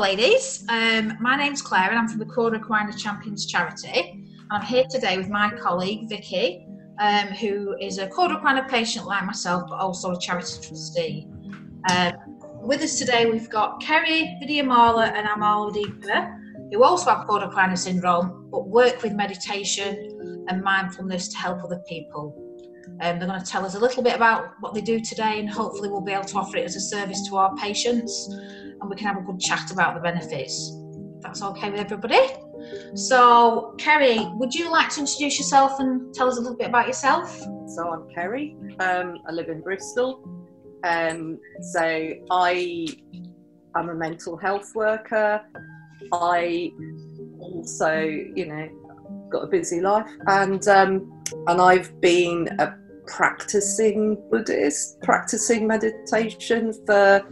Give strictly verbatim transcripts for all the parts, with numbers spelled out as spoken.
Hello ladies, um, my name's Claire and I'm from the Cauda Equina Champions Charity. I'm here today with my colleague Vicky, um, who is a Cauda Equina patient like myself but also a charity trustee. Um, with us today we've got Kerry, Vidyamala and Amaladipa, who also have Cauda Equina syndrome but work with meditation and mindfulness to help other people. Um, they're going to tell us a little bit about what they do today and hopefully we'll be able to offer it as a service to our patients and we can have a good chat about the benefits. If that's okay with everybody. So Kerry, would you like to introduce yourself and tell us a little bit about yourself? So I'm Kerry, um, I live in Bristol. Um, so I am a mental health worker. I also, you know, got a busy life and, um, and I've been a practicing Buddhist, practicing meditation for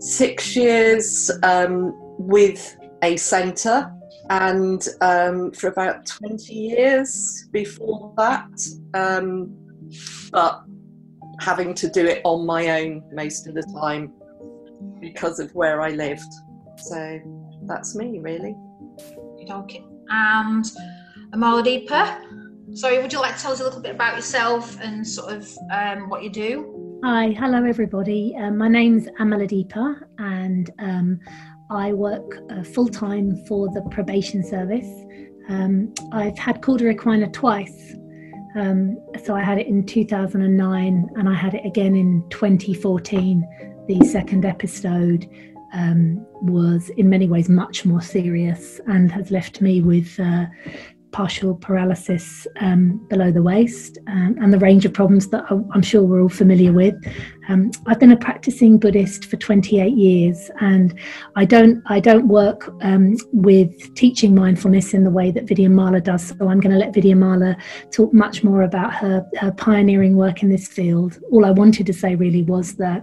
six years um, with a centre, and um, for about twenty years before that, um, but having to do it on my own most of the time because of where I lived. So that's me really. Okay. And Amaladipa, sorry, would you like to tell us a little bit about yourself and sort of um, what you do? Hi, hello everybody. Um, my name's Amaladipa and um, I work uh, full-time for the probation service. Um, I've had Cauda Equina twice. Um, so I had it in two thousand nine and I had it again in twenty fourteen. The second episode um, was in many ways much more serious and has left me with uh, partial paralysis um, below the waist um, and the range of problems that I'm sure we're all familiar with. Um, I've been a practicing Buddhist for twenty-eight years and I don't I don't work um, with teaching mindfulness in the way that Vidyamala does, so I'm going to let Vidyamala talk much more about her, her pioneering work in this field. All I wanted to say really was that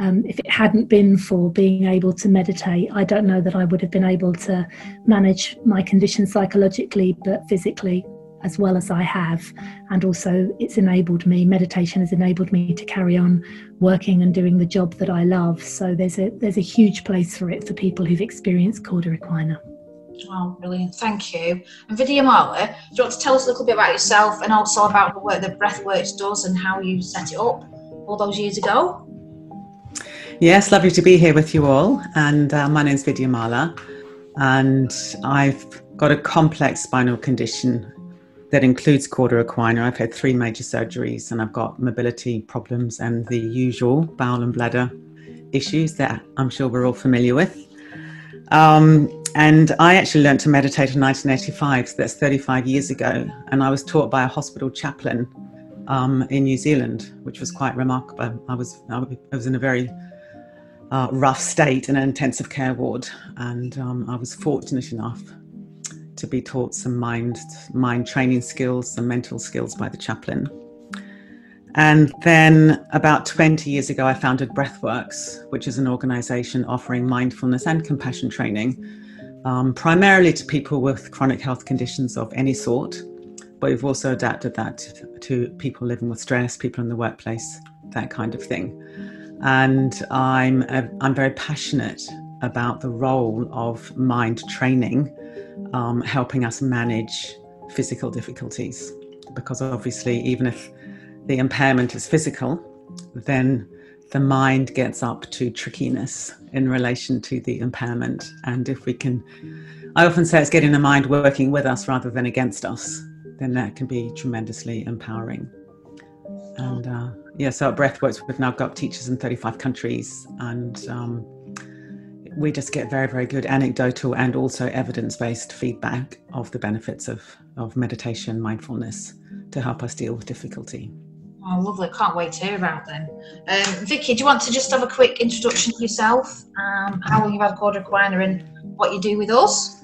um, if it hadn't been for being able to meditate, I don't know that I would have been able to manage my condition psychologically but physically as well as I have, and also it's enabled me, meditation has enabled me to carry on working and doing the job that I love, so there's a there's a huge place for it for people who've experienced Cauda Equina. Oh brilliant, thank you. And Vidyamala, do you want to tell us a little bit about yourself and also about the work that Breathworks does and how you set it up all those years ago? Yes, lovely to be here with you all, and uh, my name's Vidyamala and I've got a complex spinal condition that includes Cauda Equina. I've had three major surgeries and I've got mobility problems and the usual bowel and bladder issues that I'm sure we're all familiar with. Um, and I actually learned to meditate in nineteen eighty-five, so that's thirty-five years ago. And I was taught by a hospital chaplain um, in New Zealand, which was quite remarkable. I was, I was in a very uh, rough state in an intensive care ward, and um, I was fortunate enough to be taught some mind mind training skills, some mental skills by the chaplain. And then about twenty years ago, I founded Breathworks, which is an organisation offering mindfulness and compassion training, um, primarily to people with chronic health conditions of any sort. But we've also adapted that to people living with stress, people in the workplace, that kind of thing. And I'm a, I'm very passionate about the role of mind training, um, helping us manage physical difficulties. Because obviously, even if the impairment is physical, then the mind gets up to trickiness in relation to the impairment. And if we can, I often say it's getting the mind working with us rather than against us, then that can be tremendously empowering. And uh, yeah, so at Breathworks, we've now got teachers in thirty-five countries and um, we just get very, very good anecdotal and also evidence-based feedback of the benefits of, of meditation, mindfulness to help us deal with difficulty. Oh, lovely. Can't wait to hear about them. Um, Vicky, do you want to just have a quick introduction to yourself, um, how you have Cauda Equina and what you do with us?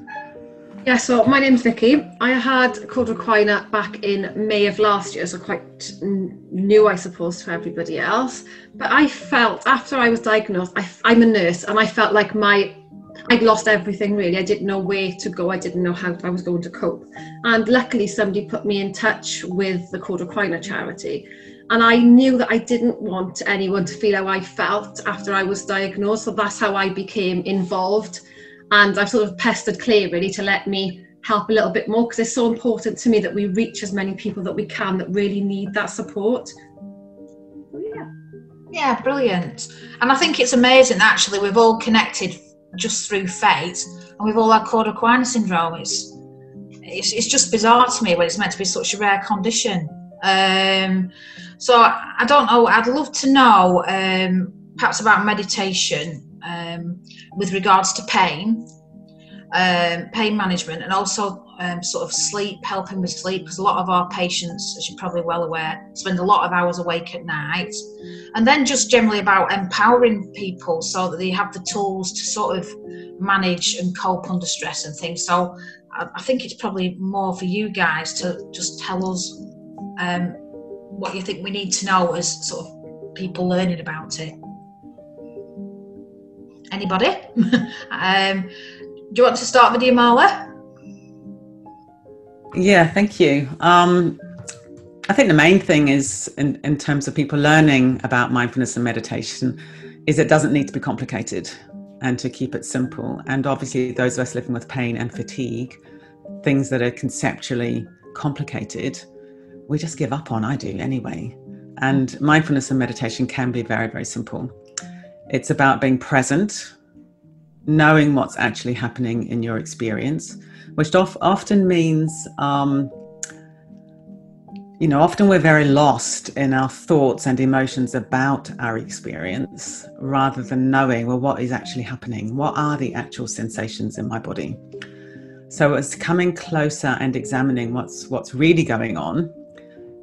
Yeah, so my name's Vicky. I had Cauda Equina back in May of last year, so quite new, I suppose, to everybody else. But I felt, after I was diagnosed, I, I'm a nurse, and I felt like my, I'd lost everything really. I didn't know where to go. I didn't know how I was going to cope. And luckily somebody put me in touch with the Cauda Equina Charity. And I knew that I didn't want anyone to feel how I felt after I was diagnosed. So that's how I became involved. And I've sort of pestered Claire really to let me help a little bit more, because it's so important to me that we reach as many people that we can that really need that support. Yeah, yeah, brilliant. And I think it's amazing, actually, we've all connected just through fate, and we've all had Cauda Equina syndrome. It's, it's, it's just bizarre to me when it's meant to be such a rare condition. Um, so I don't know, I'd love to know um, perhaps about meditation um, with regards to pain, um, pain management, and also um, sort of sleep, helping with sleep, because a lot of our patients, as you're probably well aware, spend a lot of hours awake at night. And then just generally about empowering people so that they have the tools to sort of manage and cope under stress and things. So I, I think it's probably more for you guys to just tell us Um, what you think we need to know as sort of people learning about it. Anybody? um, do you want to start with Vidyamala? Yeah, thank you. Um, I think the main thing is, in, in terms of people learning about mindfulness and meditation, is it doesn't need to be complicated, and to keep it simple. And obviously those of us living with pain and fatigue, things that are conceptually complicated, we just give up on. I do anyway. And mindfulness and meditation can be very, very simple. It's about being present, knowing what's actually happening in your experience, which often means, um, you know, often we're very lost in our thoughts and emotions about our experience, rather than knowing, well, what is actually happening? What are the actual sensations in my body? So it's coming closer and examining what's what's really going on,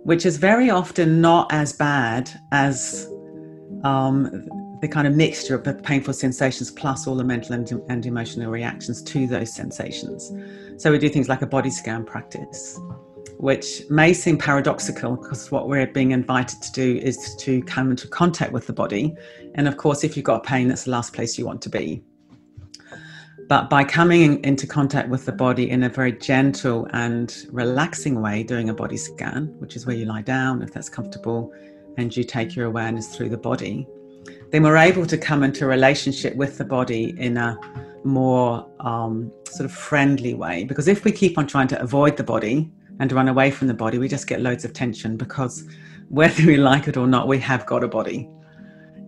which is very often not as bad as um, the kind of mixture of the painful sensations plus all the mental and, and emotional reactions to those sensations. So we do things like a body scan practice, which may seem paradoxical, because what we're being invited to do is to come into contact with the body. And of course, if you've got pain, that's the last place you want to be. But by coming into contact with the body in a very gentle and relaxing way, doing a body scan, which is where you lie down, if that's comfortable, and you take your awareness through the body, then we're able to come into a relationship with the body in a more um, sort of friendly way. Because if we keep on trying to avoid the body and run away from the body, we just get loads of tension, because whether we like it or not, we have got a body.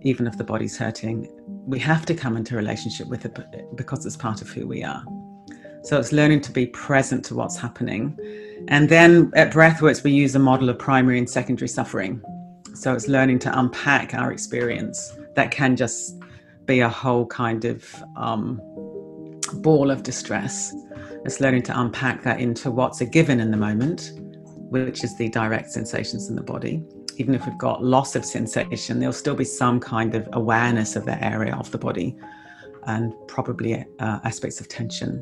Even if the body's hurting, we have to come into relationship with it, because it's part of who we are. So it's learning to be present to what's happening. And then at Breathworks, we use a model of primary and secondary suffering. So it's learning to unpack our experience. That can just be a whole kind of um, ball of distress. It's learning to unpack that into what's a given in the moment, which is the direct sensations in the body. Even if we've got loss of sensation, there'll still be some kind of awareness of that area of the body, and probably uh, aspects of tension.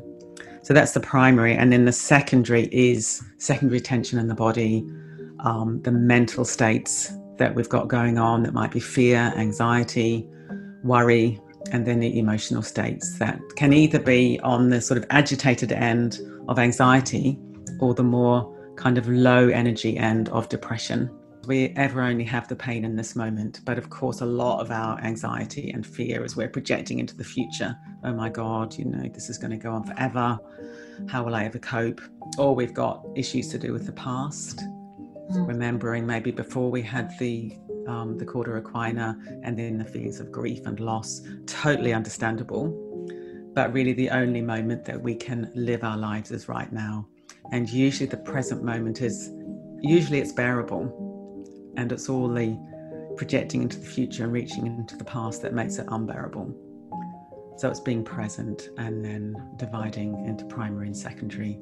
So that's the primary. And then the secondary is secondary tension in the body, um, the mental states that we've got going on. That might be fear, anxiety, worry, and then the emotional states that can either be on the sort of agitated end of anxiety, or the more kind of low energy end of depression. We ever only have the pain in this moment, but of course a lot of our anxiety and fear is we're projecting into the future. Oh my God, you know, this is going to go on forever. How will I ever cope? Or we've got issues to do with the past, mm. remembering maybe before we had the um, the Cauda Equina, and then the feelings of grief and loss. Totally understandable, but really the only moment that we can live our lives is right now, and usually the present moment is usually it's bearable. And it's all the projecting into the future and reaching into the past that makes it unbearable. So it's being present, and then dividing into primary and secondary,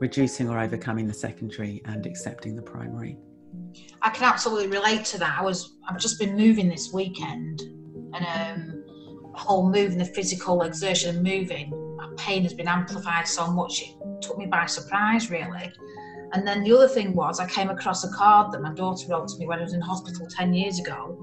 reducing or overcoming the secondary and accepting the primary. I can absolutely relate to that. I was, I've just been moving this weekend, and um, the whole moving, the physical exertion of moving, my pain has been amplified so much, it took me by surprise really. And then the other thing was, I came across a card that my daughter wrote to me when I was in hospital ten years ago,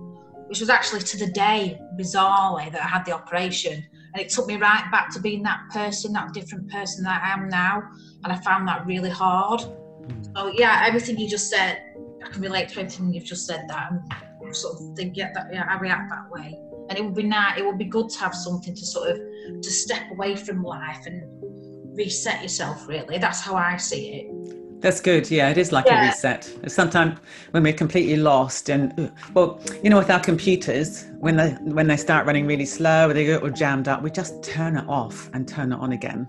which was actually to the day, bizarrely, that I had the operation. And it took me right back to being that person, that different person that I am now. And I found that really hard. So yeah, everything you just said I can relate to everything you've just said, that and sort of think, yeah, that, yeah, I react that way. And it would be nice, it would be good to have something to sort of, to step away from life and reset yourself, really. That's how I see it. That's good. Yeah, it is like yeah. a reset. Sometimes when we're completely lost, and well, you know, with our computers, when they when they start running really slow or they get all jammed up, we just turn it off and turn it on again.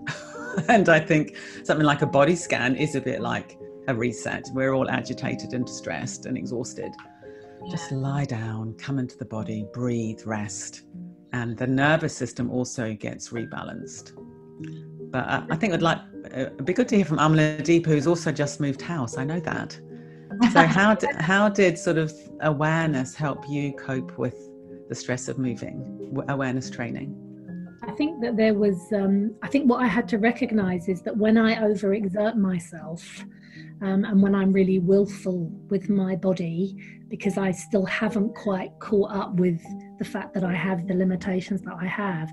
And I think something like a body scan is a bit like a reset. We're all agitated and distressed and exhausted. Yeah. Just lie down, come into the body, breathe, rest, and the nervous system also gets rebalanced. But uh, I think we'd like. It'd be good to hear from Amaladipa, who's also just moved house. I know that. So how did, how did sort of awareness help you cope with the stress of moving, awareness training? I think that there was, um, I think what I had to recognise is that when I overexert myself um, and when I'm really willful with my body, because I still haven't quite caught up with the fact that I have the limitations that I have,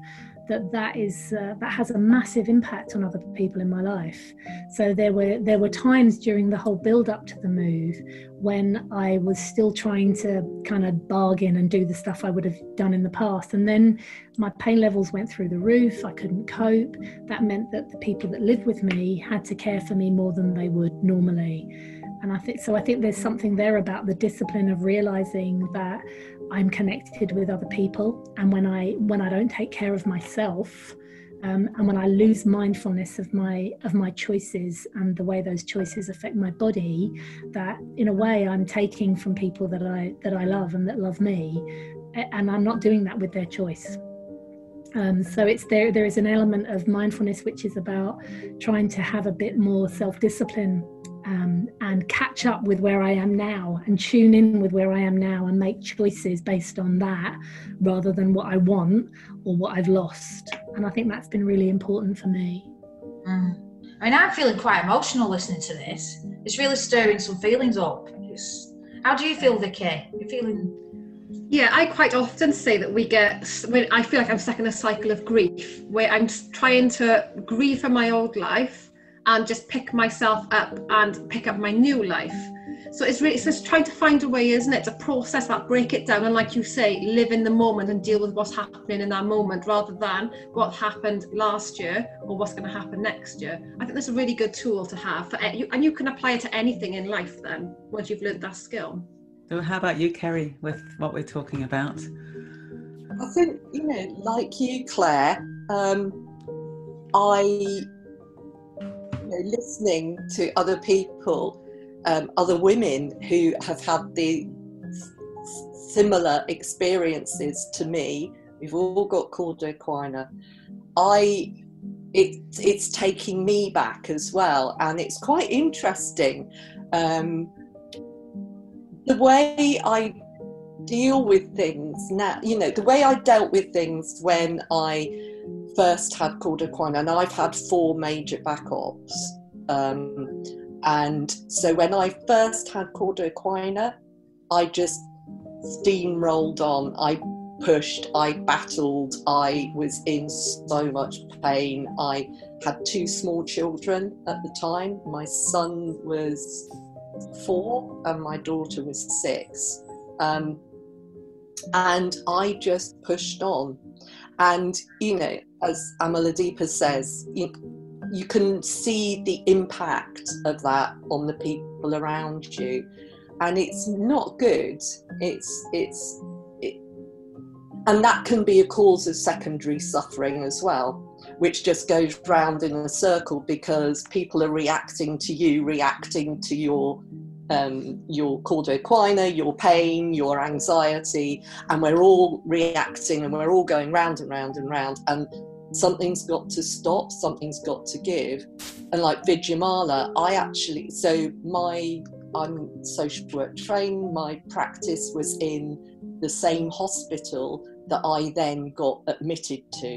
that that is uh, that has a massive impact on other people in my life. So there were there were times during the whole build up to the move when I was still trying to kind of bargain and do the stuff I would have done in the past, and then my pain levels went through the roof. I couldn't cope. That meant that the people that lived with me had to care for me more than they would normally. And I think so I think there's something there about the discipline of realizing that I'm connected with other people, and when I when I don't take care of myself, um, and when I lose mindfulness of my of my choices and the way those choices affect my body, that in a way I'm taking from people that I that I love and that love me, and I'm not doing that with their choice. Um, so it's there. There is an element of mindfulness which is about trying to have a bit more self-discipline. Um, and catch up with where I am now and tune in with where I am now and make choices based on that rather than what I want or what I've lost. And I think that's been really important for me. Mm. I mean, I'm feeling quite emotional listening to this. It's really stirring some feelings up. It's, how do you feel, Vicky? You're feeling... Yeah, I quite often say that we get, when I feel like I'm stuck in a cycle of grief where I'm trying to grieve for my old life and just pick myself up and pick up my new life. So it's really, it's just trying to find a way, isn't it, to process that, break it down, and like you say, live in the moment and deal with what's happening in that moment rather than what happened last year or what's going to happen next year. I think that's a really good tool to have, for, and you can apply it to anything in life then, once you've learned that skill. So how about you, Kerry, with what we're talking about? I think, you know, like you, Claire, um, I... You know, listening to other people, um, other women who have had the s- similar experiences to me. We've all got Cauda Equina. I, it, it's taking me back as well, and it's quite interesting. Um, the way I deal with things now, you know, the way I dealt with things when I first had Cauda Equina, and I've had four major back ops, um, and so when I first had Cauda Equina, I just steamrolled on. I pushed, I battled, I was in so much pain. I had two small children at the time. My son was four and my daughter was six, um, and I just pushed on. And, you know, as Amaladipa says, you, you can see the impact of that on the people around you. And it's not good. It's, it's, it, and that can be a cause of secondary suffering as well, which just goes round in a circle because people are reacting to you, reacting to your Um, your Cauda Equina, your pain, your anxiety, and we're all reacting and we're all going round and round and round, and something's got to stop, something's got to give. And like Vidyamala, I actually, so my, I'm social work trained, my practice was in the same hospital that I then got admitted to.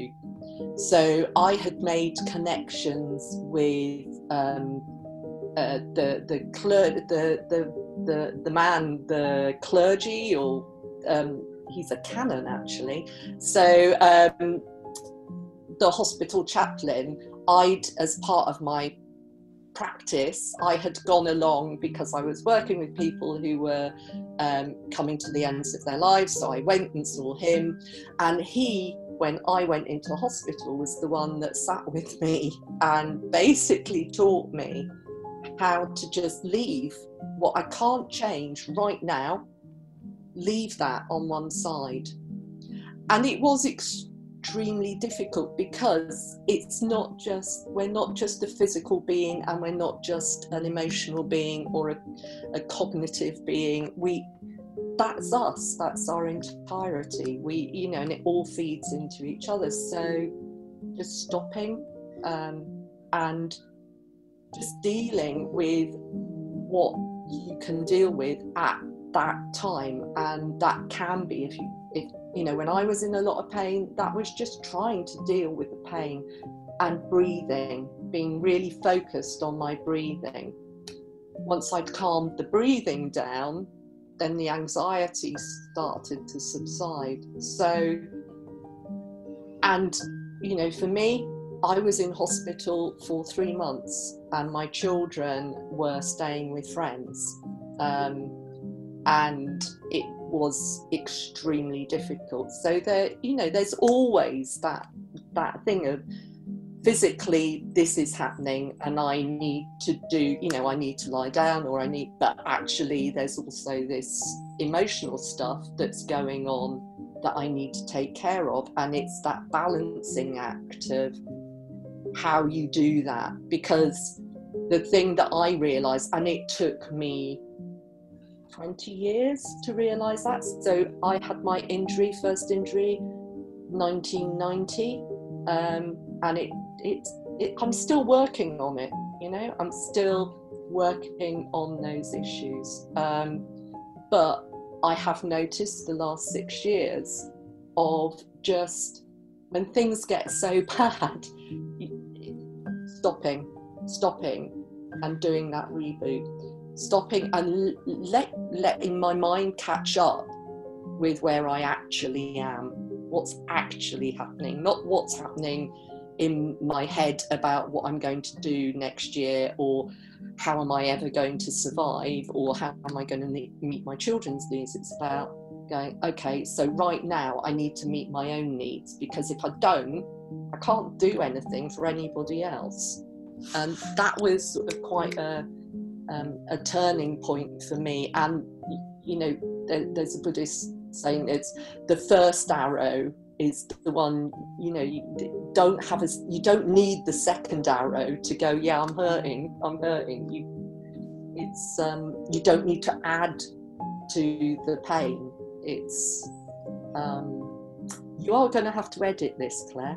So I had made connections with um, Uh, the the clergy, the, the the the man, the clergy, or um, he's a canon actually. So um, the hospital chaplain, I'd, as part of my practice, I had gone along because I was working with people who were um, coming to the ends of their lives. So I went and saw him, and he, when I went into hospital, was the one that sat with me and basically taught me how to just leave what I can't change right now, leave that on one side. And it was extremely difficult, because it's not just, we're not just a physical being, and we're not just an emotional being or a, a cognitive being. We, that's us, that's our entirety. We, you know, and it all feeds into each other. So just stopping um, and just dealing with what you can deal with at that time. And that can be, if you, if you know, when I was in a lot of pain, that was just trying to deal with the pain and breathing, being really focused on my breathing. Once I'd calmed the breathing down, then the anxiety started to subside. So, and you know, for me, I was in hospital for three months and my children were staying with friends. Um, and it was extremely difficult. So there, you know, there's always that that thing of physically this is happening and I need to do, you know, I need to lie down or I need, but actually there's also this emotional stuff that's going on that I need to take care of. And it's that balancing act of how you do that, because the thing that I realized, and it took me twenty years to realise that. So I had my injury, first injury, nineteen ninety, um, and it, it, it, I'm still working on it, you know, I'm still working on those issues. Um, but I have noticed the last six years of just, when things get so bad, stopping, stopping and doing that reboot. Stopping and let, letting my mind catch up with where I actually am, what's actually happening, not what's happening in my head about what I'm going to do next year or how am I ever going to survive or how am I going to meet my children's needs. It's about going, okay, so right now I need to meet my own needs, because if I don't, I can't do anything for anybody else. And that was sort of quite a Um, a turning point for me. And you know, there, there's a Buddhist saying, it's the first arrow is the one, you know, you don't have a, you don't need the second arrow to go, yeah, I'm hurting, I'm hurting. You, it's um, you don't need to add to the pain. It's um, you are going to have to edit this, Claire.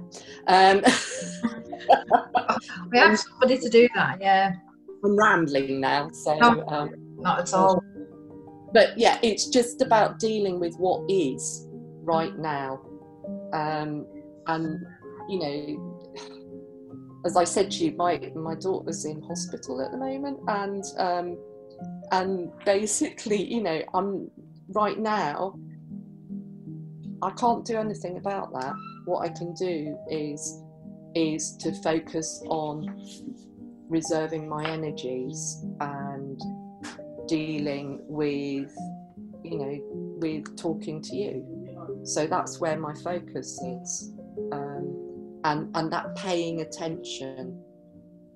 Um, we have somebody to do that, yeah. I'm rambling now, so um, not at all. But yeah, it's just about dealing with what is right now, um, and you know, as I said to you, my my daughter's in hospital at the moment, and um, and basically, you know, I'm right now, I can't do anything about that. What I can do is is to focus on reserving my energies and dealing with, you know, with talking to you. So that's where my focus is, um, and and that paying attention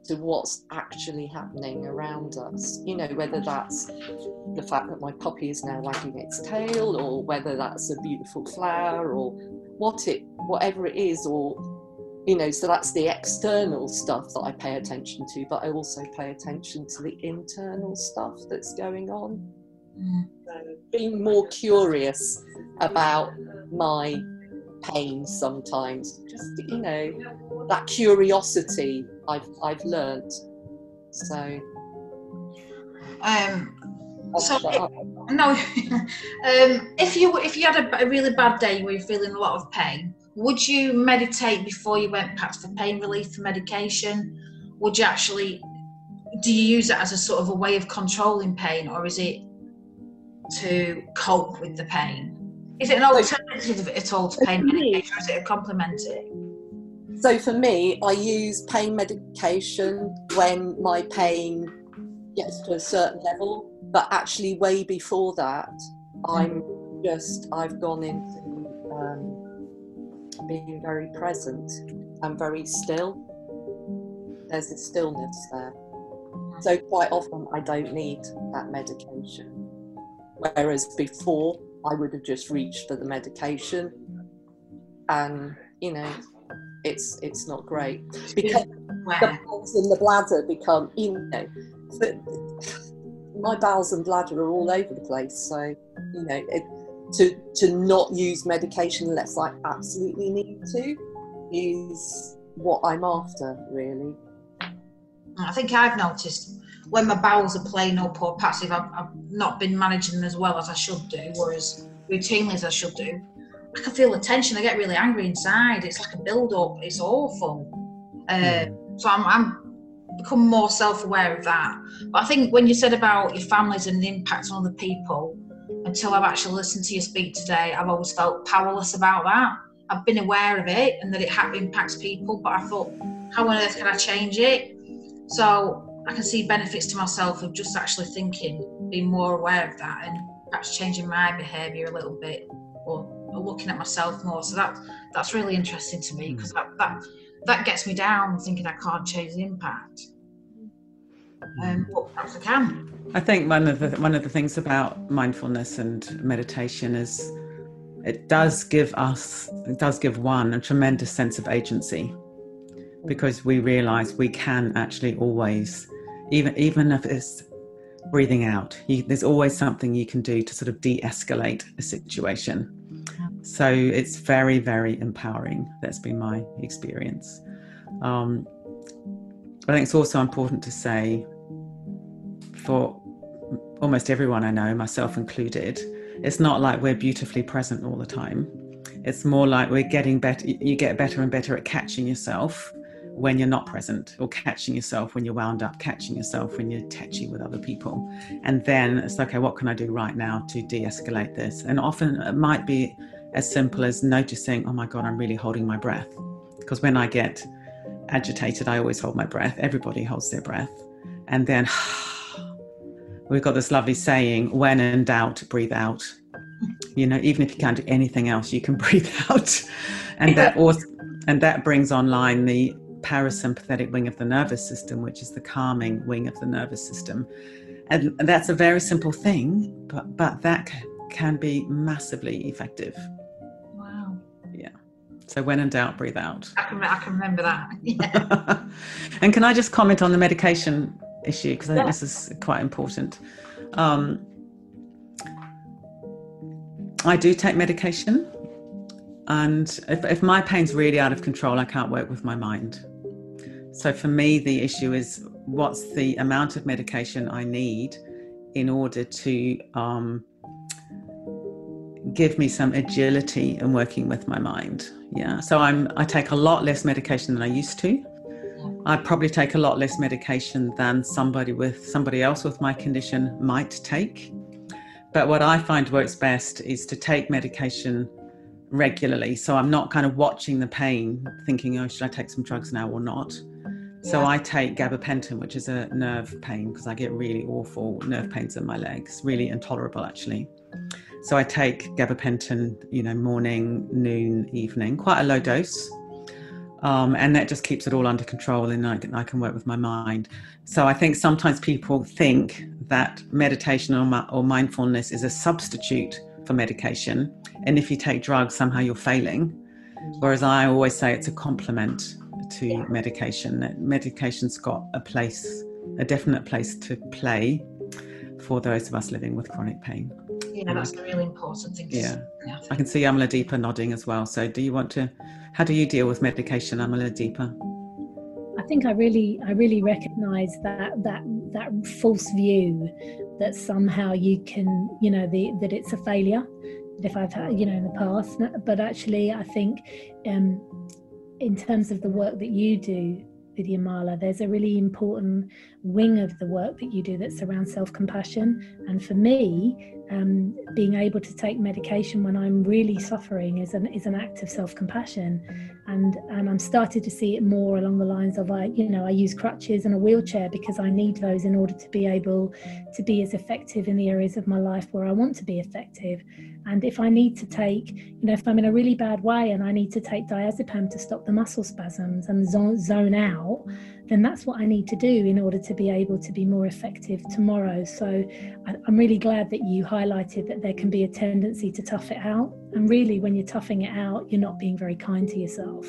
to what's actually happening around us, you know, whether that's the fact that my puppy is now wagging its tail, or whether that's a beautiful flower, or what it, whatever it is, or you know, so that's the external stuff that I pay attention to, but I also pay attention to the internal stuff that's going on. Mm. So being more curious about my pain sometimes, just, you know, that curiosity I've I've learnt. So, um, so it, no, um, if you if you had a, a really bad day where you're feeling a lot of pain, would you meditate before you went perhaps for pain relief, for medication? Would you actually, do you use it as a sort of a way of controlling pain, or is it to cope with the pain? Is it an alternative at all to pain medication, or is it a complement to it? So for me, I use pain medication when my pain gets to a certain level, but actually way before that, I'm just, I've gone into um, being very present and very still. There's a stillness there. So quite often I don't need that medication. Whereas before, I would have just reached for the medication, and you know, it's it's not great because wow. the bowels and the bladder become, you know, my bowels and bladder are all over the place. So you know, it, to to not use medication unless I absolutely need to is what I'm after, really. I think I've noticed when my bowels are playing up or passive, I've, I've not been managing them as well as I should do, or as routinely as I should do. I can feel the tension. I get really angry inside. It's like a build-up. It's awful. Um, mm. So I'm, I'm become more self-aware of that. But I think when you said about your families and the impact on other people, until I've actually listened to you speak today, I've always felt powerless about that. I've been aware of it and that it ha- impacts people, but I thought, how on earth can I change it? So I can see benefits to myself of just actually thinking, being more aware of that, and perhaps changing my behaviour a little bit, or, or looking at myself more. So that that's really interesting to me, because that, that that gets me down thinking I can't change the impact. Um, but perhaps I can. I think one of the one of the things about mindfulness and meditation is it does give us it does give one a tremendous sense of agency, because we realise we can actually always. Even even if it's breathing out, you, there's always something you can do to sort of de-escalate a situation. So it's very, very empowering. That's been my experience. Um, I think it's also important to say, for almost everyone I know, myself included, it's not like we're beautifully present all the time. It's more like we're getting better. You get better and better at catching yourself when you're not present, or catching yourself when you're wound up, catching yourself when you're touchy with other people. And then it's like, okay, what can I do right now to de-escalate this? And often it might be as simple as noticing, oh my God, I'm really holding my breath. Because when I get agitated, I always hold my breath. Everybody holds their breath. And then we've got this lovely saying, when in doubt, breathe out. You know, even if you can't do anything else, you can breathe out. And that also, and that brings online the parasympathetic wing of the nervous system, which is the calming wing of the nervous system. And that's a very simple thing, but, but that can be massively effective. Wow. Yeah. So when in doubt, breathe out. I can, I can remember that. Yeah. And can I just comment on the medication issue? Because I think yeah. this is quite important. Um, I do take medication, and if, if my pain's really out of control, I can't work with my mind. So for me, the issue is what's the amount of medication I need in order to um, give me some agility in working with my mind. Yeah. So I'm, I take a lot less medication than I used to. I probably take a lot less medication than somebody with somebody else with my condition might take. But what I find works best is to take medication regularly. So I'm not kind of watching the pain thinking, oh, should I take some drugs now or not? Yeah. So I take gabapentin, which is a nerve pain, because I get really awful nerve pains in my legs, really intolerable, actually. So I take gabapentin, you know, morning, noon, evening, quite a low dose. Um, and that just keeps it all under control, and I can, I can work with my mind. So I think sometimes people think that meditation or, ma- or mindfulness is a substitute for medication, and if you take drugs, somehow you're failing. Whereas I always say it's a complement to yeah. medication. Medication's got a place, a definite place to play for those of us living with chronic pain. Yeah, that's a really important thing. Yeah. yeah I, I can see Amaladipa nodding as well. So do you want to, how do you deal with medication, Amaladipa? I think I really, I really recognise that, that, that false view that somehow you can, you know, the, that it's a failure, that if I've had, you know, in the past, but actually I think um, in terms of the work that you do, Vidyamala, there's a really important wing of the work that you do that surrounds self-compassion. And for me, um, being able to take medication when I'm really suffering is an is an act of self-compassion, and and I'm starting to see it more along the lines of I you know I use crutches and a wheelchair because I need those in order to be able to be as effective in the areas of my life where I want to be effective. And if I need to take, you know, if I'm in a really bad way and I need to take diazepam to stop the muscle spasms and zone, zone out, then that's what I need to do in order to be able to be more effective tomorrow. So I, I'm really glad that you highlighted that there can be a tendency to tough it out. And really, when you're toughing it out, you're not being very kind to yourself.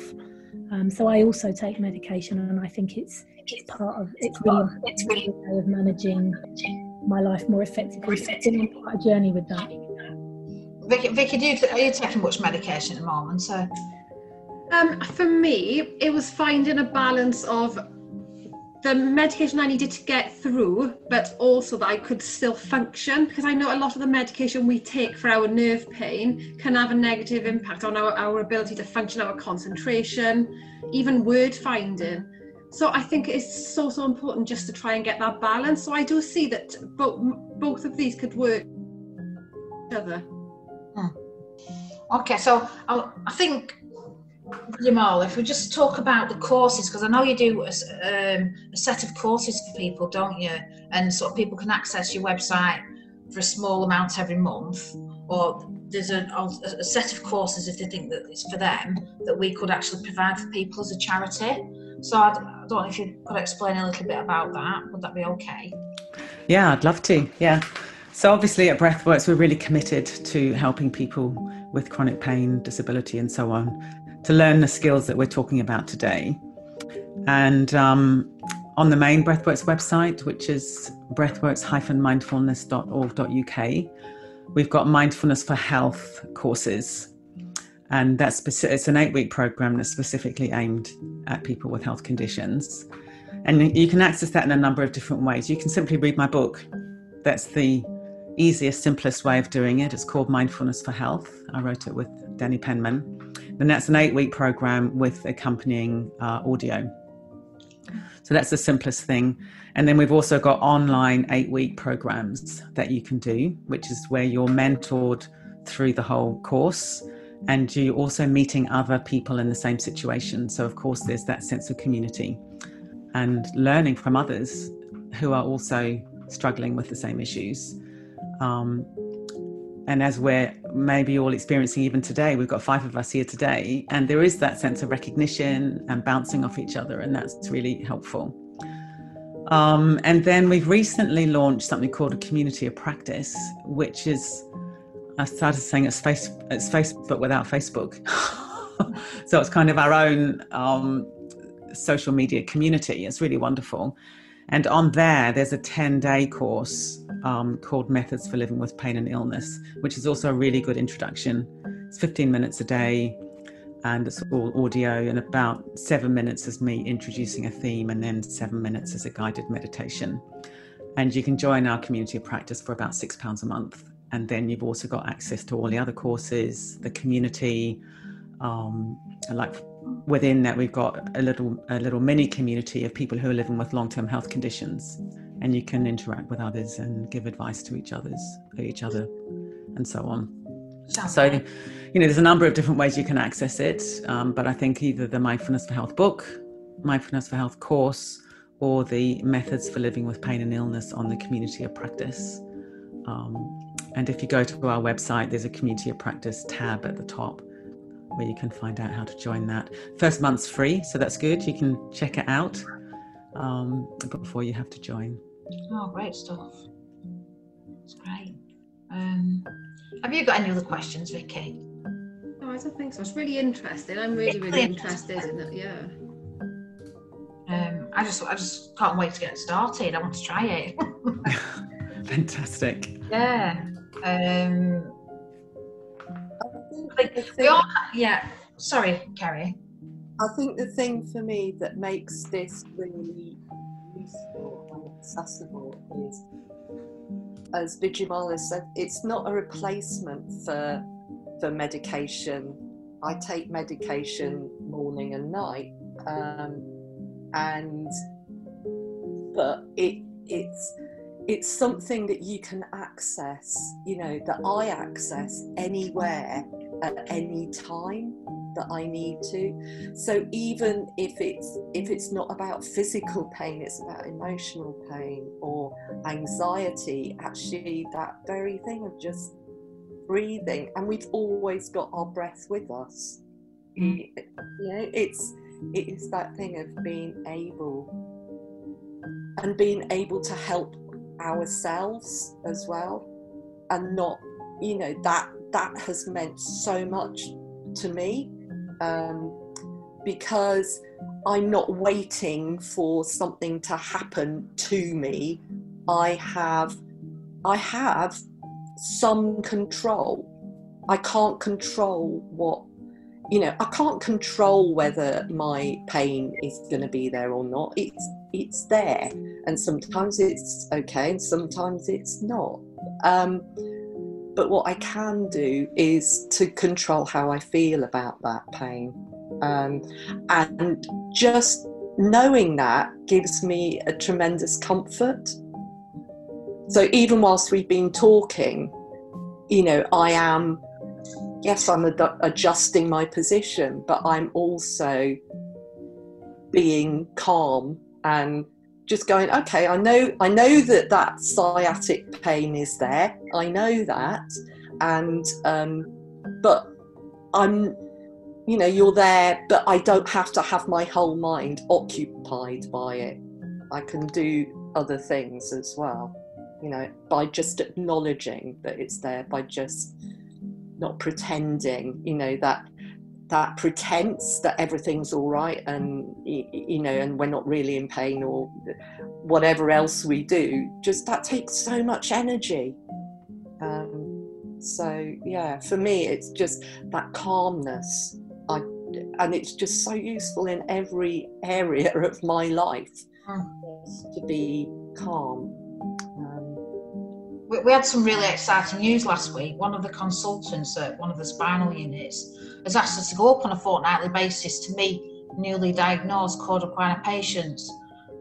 Um, so I also take medication, and I think it's it's part of it's really it's really a way of managing my life more effectively. It's been quite a journey with that. Vicky, Vicky, do you t- are you taking much medication at the moment? So, um, for me, it was finding a balance of the medication I needed to get through, but also that I could still function, because I know a lot of the medication we take for our nerve pain can have a negative impact on our, our ability to function, our concentration, even word finding. So I think it's so, so important just to try and get that balance. So I do see that both, both of these could work each other. Hmm. Okay, so I, I think... Vidyamala, if we just talk about the courses, because I know you do a, um, a set of courses for people, don't you? And sort of people can access your website for a small amount every month, or there's a, a set of courses if they think that it's for them that we could actually provide for people as a charity. So I'd, I don't know if you could explain a little bit about that. Would that be okay? Yeah, I'd love to. Yeah. So obviously at Breathworks, we're really committed to helping people with chronic pain, disability, and so on, to learn the skills that we're talking about today. And um, on the main Breathworks website, which is breathworks dash mindfulness dot org dot U K, we've got Mindfulness for Health courses. And that's speci- it's an eight-week program that's specifically aimed at people with health conditions. And you can access that in a number of different ways. You can simply read my book. That's the easiest, simplest way of doing it. It's called Mindfulness for Health. I wrote it with Danny Penman. And that's an eight-week program with accompanying uh, audio. So that's the simplest thing. And then we've also got online eight-week programs that you can do, which is where you're mentored through the whole course. And you're also meeting other people in the same situation. So, of course, there's that sense of community and learning from others who are also struggling with the same issues. Um, And as we're maybe all experiencing even today, we've got five of us here today, and there is that sense of recognition and bouncing off each other, and that's really helpful. Um, and then we've recently launched something called a community of practice, which is, I started saying it's, face, it's Facebook without Facebook. So it's kind of our own um, social media community. It's really wonderful. And on there, there's a ten-day course um, called Methods for Living with Pain and Illness, which is also a really good introduction. It's fifteen minutes a day, and it's all audio, and about seven minutes is me introducing a theme, and then seven minutes is a guided meditation. And you can join our community of practice for about six pounds a month. And then you've also got access to all the other courses, the community, um, like within that, we've got a little a little mini community of people who are living with long-term health conditions, and you can interact with others and give advice to each others, each other, and so on. So, you know, there's a number of different ways you can access it, um, but I think either the Mindfulness for Health book, Mindfulness for Health course, or the Methods for Living with Pain and Illness on the Community of Practice. Um, and if you go to our website, there's a Community of Practice tab at the top, where you can find out how to join that. First month's free, so that's good. You can check it out um, before you have to join. Oh, great stuff. That's great. Um, have you got any other questions, Vicky? No, I don't think so. It's really interesting. I'm really, really interested in it, yeah. Um, I just, I just can't wait to get started. I want to try it. Fantastic. Yeah. Um, Like thing, we all, yeah, sorry, Carrie. I think the thing for me that makes this really useful and accessible is, as Vidyamala said, it's not a replacement for for medication. I take medication morning and night, um, and but it it's it's something that you can access, you know, that I access anywhere at any time that I need to. So even if it's if it's not about physical pain, it's about emotional pain or anxiety, actually that very thing of just breathing. And we've always got our breath with us. Mm. You know, it's it's that thing of being able and being able to help ourselves as well, and not, you know, that that has meant so much to me, um, because I'm not waiting for something to happen to me. I have I have some control. I can't control what, you know, I can't control whether my pain is going to be there or not. It's it's there, and sometimes it's okay and sometimes it's not. Um, but what I can do is to control how I feel about that pain. Um, and just knowing that gives me a tremendous comfort. So even whilst we've been talking, you know, I am, yes, I'm ad- adjusting my position, but I'm also being calm and just going, okay, I know, I know that that sciatic pain is there. I know that. And, um, but I'm, you know, you're there, but I don't have to have my whole mind occupied by it. I can do other things as well, you know, by just acknowledging that it's there, by just not pretending, you know, that that pretense that everything's all right and, you know, and we're not really in pain or whatever else we do, just that takes so much energy. Um, so, yeah, for me, it's just that calmness. I, and it's just so useful in every area of my life to be calm. We had some really exciting news last week. One of the consultants at one of the spinal units has asked us to go up on a fortnightly basis to meet newly diagnosed Cauda Equina patients.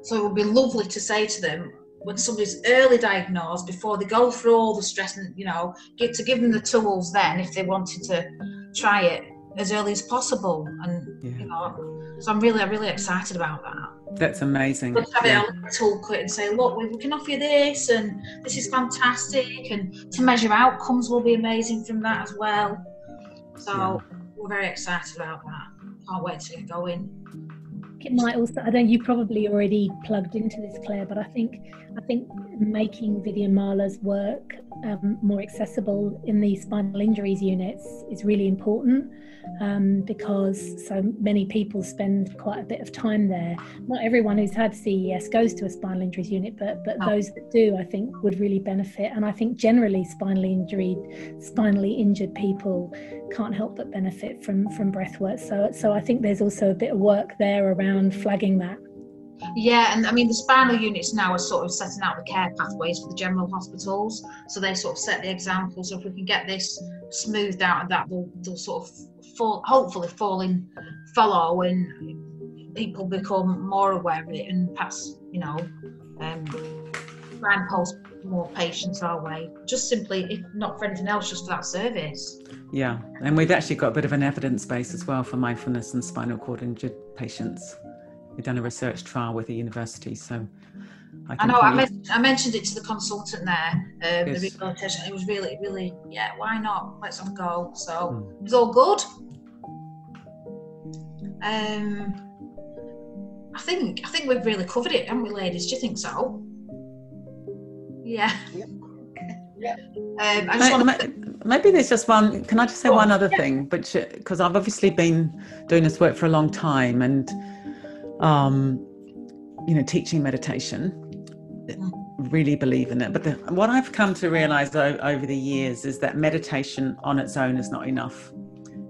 So it would be lovely to say to them, when somebody's early diagnosed, before they go through all the stress, and, you know, get to give them the tools then if they wanted to try it as early as possible. And yeah. you know, so I'm really, really excited about that. That's amazing. Let's have yeah. it on a toolkit and say, look, we can offer you this, and this is fantastic, and to measure outcomes will be amazing from that as well. So yeah. we're very excited about that. Can't wait to get going. It might also, I know you probably already plugged into this, Claire, but I think I think making Vidyamala's work um, more accessible in the spinal injuries units is really important, um, because so many people spend quite a bit of time there. Not everyone who's had C E S goes to a spinal injuries unit, but but oh. those that do, I think, would really benefit. And I think generally spinally injured, spinally injured people can't help but benefit from from breathwork. So so I think there's also a bit of work there around flagging that. Yeah, and I mean the spinal units now are sort of setting out the care pathways for the general hospitals, so they sort of set the example. So if we can get this smoothed out, and that will they'll sort of fall, hopefully fall in follow, and people become more aware of it, and perhaps, you know, um, signpost more patients our way, just simply, if not for anything else, just for that service. Yeah, and we've actually got a bit of an evidence base as well for mindfulness and spinal cord injured patients. We've done a research trial with the university, so I, I know I, men- I mentioned it to the consultant there, um, yes. the rehabilitation. It was really, really, yeah, why not? Let's on go. So mm. it was all good. Um, I think I think we've really covered it, haven't we, ladies? Do you think so? Yeah. Yep. Yep. Um, I just maybe, wanted to... maybe there's just one. Can I just say oh, one other yeah. thing? Which, because I've obviously been doing this work for a long time, and um, you know, teaching meditation, really believe in it. But the, what I've come to realise over the years is that meditation on its own is not enough.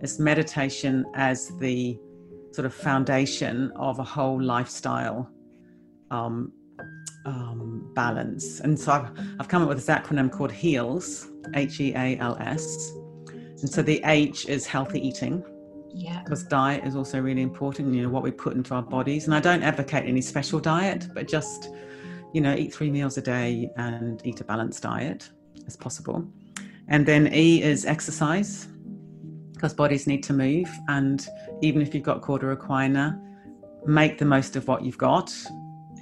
It's meditation as the sort of foundation of a whole lifestyle. Um, Um, balance. And so I've, I've come up with this acronym called HEALS, H E A L S. And so the H is healthy eating. Yeah. Because diet is also really important, you know, what we put into our bodies. And I don't advocate any special diet, but just you know, eat three meals a day and eat a balanced diet as possible. And then E is exercise, because bodies need to move. And even if you've got Cauda Equina, make the most of what you've got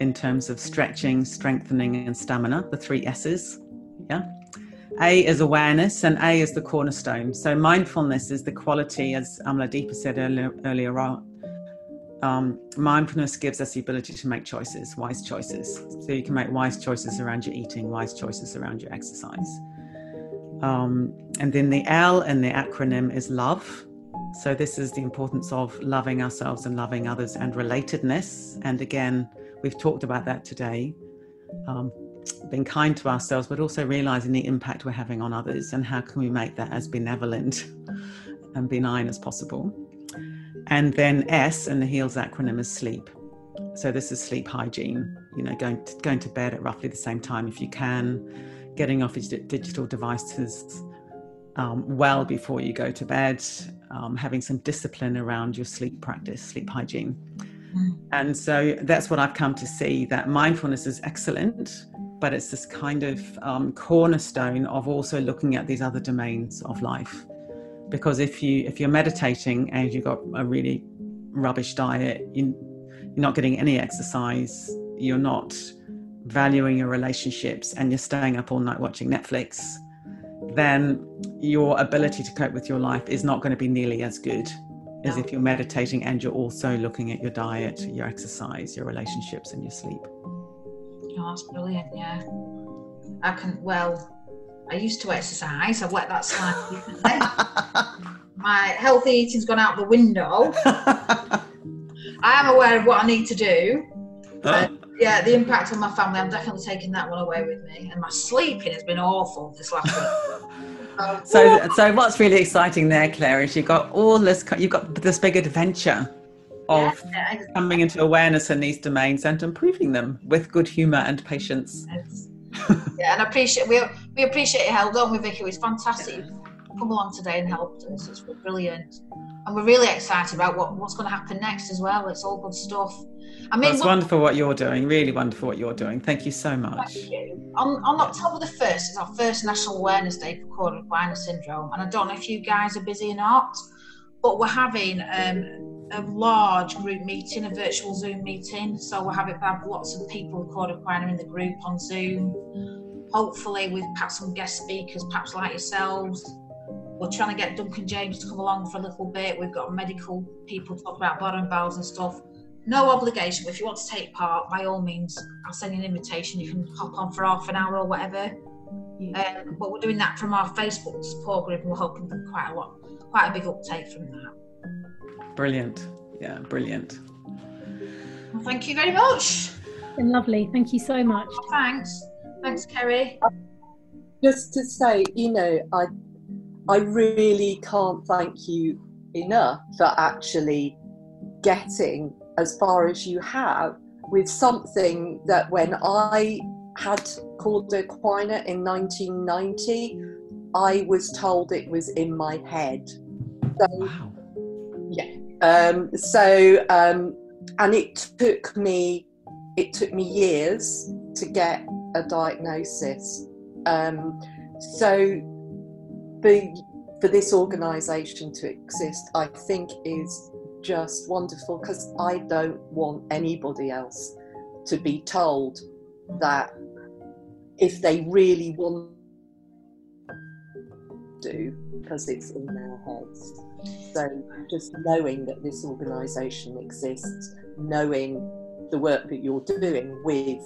in terms of stretching, strengthening and stamina, the three S's. Yeah. A is awareness, and A is the cornerstone. So mindfulness is the quality, as Amaladipa said earlier, earlier on. Um, mindfulness gives us the ability to make choices, wise choices. So you can make wise choices around your eating, wise choices around your exercise. Um, and then the L in the acronym is love. So this is the importance of loving ourselves and loving others, and relatedness. And again, we've talked about that today. Um, being kind to ourselves, but also realizing the impact we're having on others, and how can we make that as benevolent and benign as possible. And then S in the HEALS acronym is sleep. So this is sleep hygiene, you know, going to, going to bed at roughly the same time if you can, getting off your digital devices um, well before you go to bed, um, having some discipline around your sleep practice, sleep hygiene. Mm. And so that's what I've come to see, that mindfulness is excellent, but it's this kind of um, cornerstone of also looking at these other domains of life. Because if you if you're meditating and you've got a really rubbish diet, you, you're not getting any exercise, you're not valuing your relationships, and you're staying up all night watching Netflix, then your ability to cope with your life is not going to be nearly as good as if you're meditating and you're also looking at your diet, your exercise, your relationships and your sleep. Oh, that's brilliant. Yeah, I can. Well, I used to exercise. I wet that slide. My healthy eating's gone out the window. I am aware of what I need to do. Uh, yeah, the impact on my family, I'm definitely taking that one away with me. And my sleeping has been awful this last week. um, so, so what's really exciting there, Claire, is you've got all this. You've got this big adventure of yeah, exactly. coming into awareness in these domains and improving them with good humour and patience. Yes. Yeah, and I appreciate we we appreciate your help, don't we, Vicky? It's fantastic you've come along today and helped us. It's brilliant, and we're really excited about what, what's going to happen next as well. It's all good stuff. I mean, well, it's what, wonderful what you're doing. Really wonderful what you're doing. Thank you so much. Thank you. On, on October the first is our first National Awareness Day for Caudal Regression Syndrome, and I don't know if you guys are busy or not, but we're having. Um, a large group meeting, a virtual Zoom meeting. So we'll have it have lots of people with Cauda Equina in the group on Zoom. Hopefully with perhaps some guest speakers, perhaps like yourselves. We're trying to get Duncan James to come along for a little bit. We've got medical people to talk about bottom bowels and stuff. No obligation, but if you want to take part, by all means, I'll send you an invitation. You can hop on for half an hour or whatever. Yeah. Um, but we're doing that from our Facebook support group, and we're hoping for quite a lot, quite a big uptake from that. Brilliant. Yeah, brilliant. Well, thank you very much. Been lovely. Thank you so much. Oh, thanks. Thanks, Kerry. Just to say, you know, I I really can't thank you enough for actually getting as far as you have with something that when I had Cauda Equina in nineteen ninety, I was told it was in my head. So, wow. Yeah. Um, so, um, and it took me, it took me years to get a diagnosis. Um, so, for, for this organisation to exist, I think is just wonderful, because I don't want anybody else to be told that if they really want to do, because it's in their heads. So just knowing that this organisation exists, knowing the work that you're doing with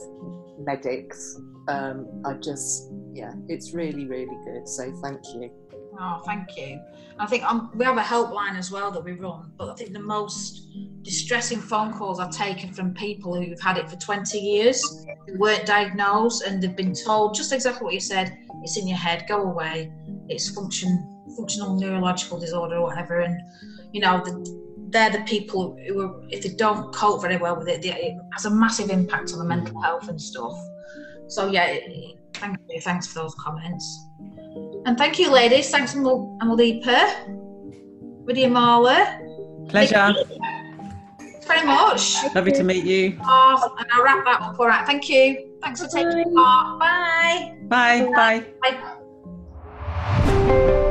medics, um, I just, yeah, it's really, really good. So thank you. Oh, thank you. I think um, we have a helpline as well that we run, but I think the most distressing phone calls I've taken from people who've had it for twenty years, who weren't diagnosed, and they've been told just exactly what you said, it's in your head, go away, it's function. functional neurological disorder or whatever. And you know, the, they're the people who are, if they don't cope very well with it, they, it has a massive impact on the mental health and stuff. So yeah, it, thank you thanks for those comments, and thank you ladies. Thanks Amal- Amaladipa, Vidyamala, pleasure. Thanks very much, lovely to meet you. Oh, and I'll wrap that up. All right, thank you. Thanks for taking part. Bye. Bye. Bye. Bye. Bye.